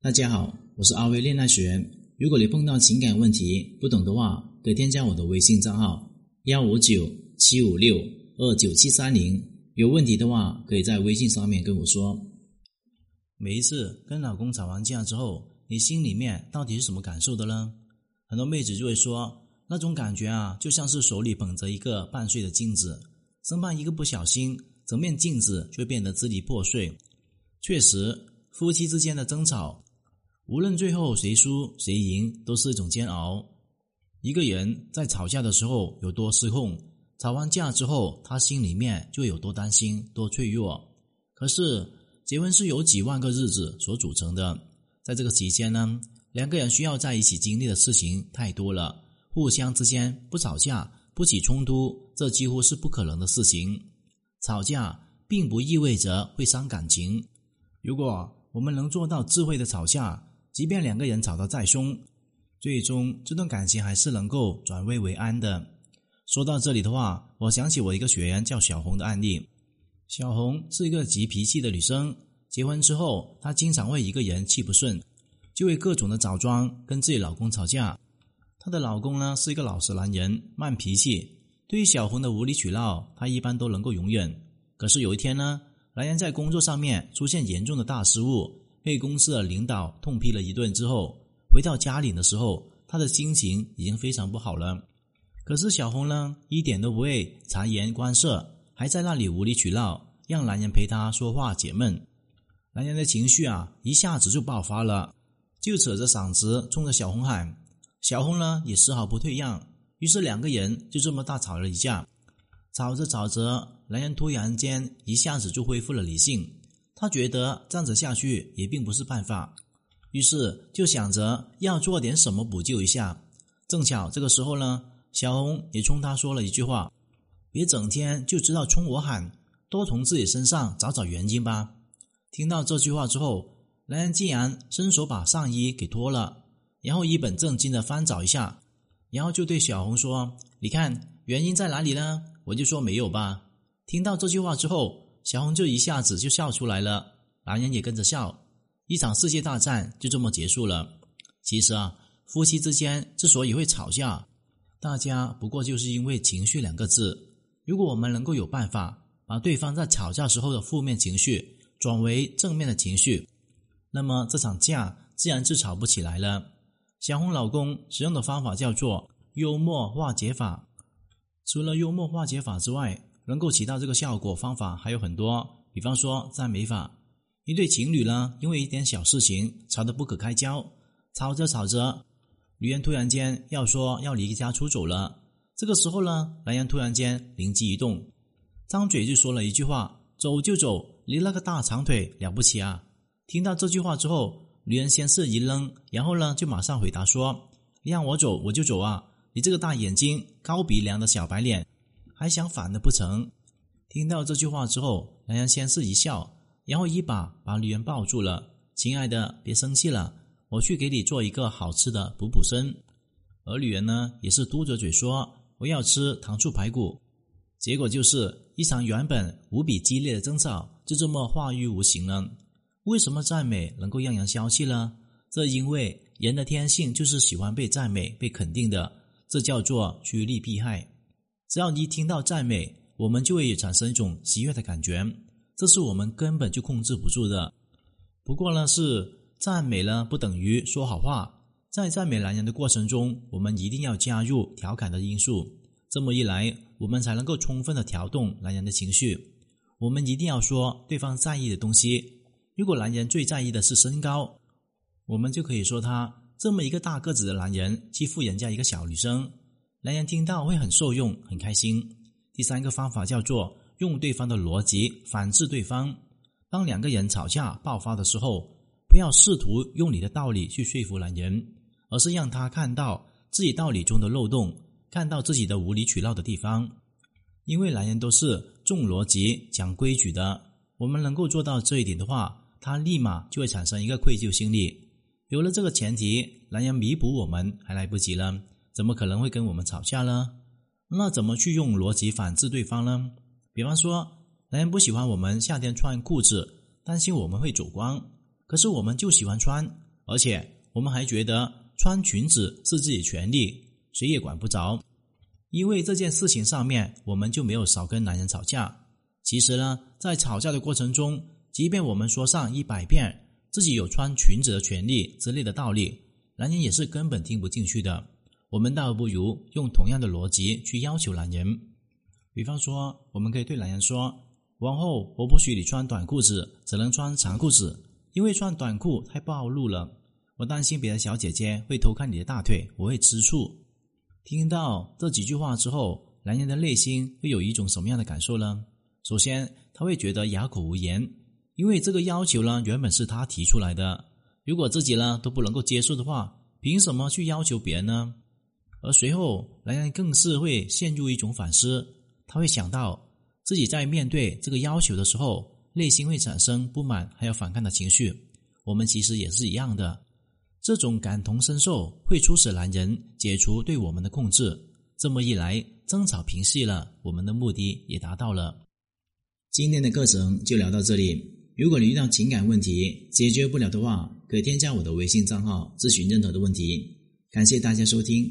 大家好，我是阿威恋爱学员。如果你碰到情感问题不懂的话，可以添加我的微信账号 159-756-29730， 有问题的话可以在微信上面跟我说。每一次跟老公吵完架之后，你心里面到底是什么感受的呢？很多妹子就会说，那种感觉啊，就像是手里捧着一个半碎的镜子，生怕一个不小心，整面镜子就变得支离破碎。确实，夫妻之间的争吵无论最后谁输谁赢都是一种煎熬。一个人在吵架的时候有多失控，吵完架之后他心里面就有多担心多脆弱。可是结婚是由几万个日子所组成的，在这个期间呢，两个人需要在一起经历的事情太多了，互相之间不吵架不起冲突，这几乎是不可能的事情。吵架并不意味着会伤感情，如果我们能做到智慧的吵架，即便两个人吵得再凶，最终这段感情还是能够转危为安的。说到这里的话，我想起我一个学员叫小红的案例。小红是一个急脾气的女生，结婚之后她经常会一个人气不顺，就会各种的找装跟自己老公吵架。她的老公呢是一个老实男人，慢脾气，对于小红的无理取闹她一般都能够容忍。可是有一天呢，男人在工作上面出现严重的大失误，被公司的领导痛批了一顿之后，回到家里的时候，他的心情已经非常不好了。可是小红呢，一点都不会察言观色，还在那里无理取闹，让男人陪他说话解闷。男人的情绪啊，一下子就爆发了，就扯着嗓子冲着小红喊。小红呢，也丝毫不退让，于是两个人就这么大吵了一架。吵着吵着，男人突然间一下子就恢复了理性，他觉得这样子下去也并不是办法，于是就想着要做点什么补救一下。正巧这个时候呢，小红也冲他说了一句话，别整天就知道冲我喊，多从自己身上找找原因吧。听到这句话之后，男人竟然伸手把上衣给脱了，然后一本正经的翻找一下，然后就对小红说，你看原因在哪里呢？我就说没有吧。听到这句话之后，小红就一下子就笑出来了，男人也跟着笑，一场世界大战就这么结束了。其实啊，夫妻之间之所以会吵架，大家不过就是因为情绪两个字。如果我们能够有办法把对方在吵架时候的负面情绪转为正面的情绪，那么这场架自然就吵不起来了。小红老公使用的方法叫做幽默化解法。除了幽默化解法之外，能够起到这个效果方法还有很多，比方说赞美法。一对情侣呢，因为一点小事情吵得不可开交，吵着吵着，女人突然间要说要离家出走了。这个时候呢，男人突然间灵机一动，张嘴就说了一句话，走就走，离那个大长腿了不起啊。听到这句话之后，女人先是一愣，然后呢就马上回答说，你让我走我就走啊，你这个大眼睛高鼻梁的小白脸，还想反的不成？听到这句话之后，男人先是一笑，然后一把把女人抱住了。亲爱的，别生气了，我去给你做一个好吃的补补身。而女人呢，也是嘟着嘴说，我要吃糖醋排骨。结果就是一场原本无比激烈的争吵就这么化于无形了。为什么赞美能够让人消气呢？这因为人的天性就是喜欢被赞美被肯定的，这叫做趋利避害。只要一听到赞美，我们就会产生一种喜悦的感觉，这是我们根本就控制不住的。不过呢，是赞美呢不等于说好话，在赞美男人的过程中，我们一定要加入调侃的因素，这么一来我们才能够充分的调动男人的情绪。我们一定要说对方在意的东西，如果男人最在意的是身高，我们就可以说他这么一个大个子的男人欺负人家一个小女生，男人听到会很受用很开心。第三个方法叫做用对方的逻辑反制对方。当两个人吵架爆发的时候，不要试图用你的道理去说服男人，而是让他看到自己道理中的漏洞，看到自己的无理取闹的地方。因为男人都是重逻辑讲规矩的，我们能够做到这一点的话，他立马就会产生一个愧疚心理。有了这个前提，男人弥补我们还来不及了，怎么可能会跟我们吵架呢？那怎么去用逻辑反制对方呢？比方说，男人不喜欢我们夏天穿裤子，担心我们会走光，可是我们就喜欢穿，而且我们还觉得穿裙子是自己权利，谁也管不着。因为这件事情上面，我们就没有少跟男人吵架。其实呢，在吵架的过程中，即便我们说上100遍自己有穿裙子的权利之类的道理，男人也是根本听不进去的。我们倒不如用同样的逻辑去要求男人。比方说，我们可以对男人说，往后我不许你穿短裤子，只能穿长裤子，因为穿短裤太暴露了，我担心别的小姐姐会偷看你的大腿，我会吃醋。听到这几句话之后，男人的内心会有一种什么样的感受呢？首先，他会觉得哑口无言，因为这个要求呢，原本是他提出来的，如果自己呢都不能够接受的话，凭什么去要求别人呢？而随后，男人更是会陷入一种反思，他会想到自己在面对这个要求的时候，内心会产生不满还有反抗的情绪。我们其实也是一样的，这种感同身受会促使男人解除对我们的控制。这么一来，争吵平息了，我们的目的也达到了。今天的课程就聊到这里，如果你遇到情感问题解决不了的话，可以添加我的微信账号咨询任何的问题。感谢大家收听。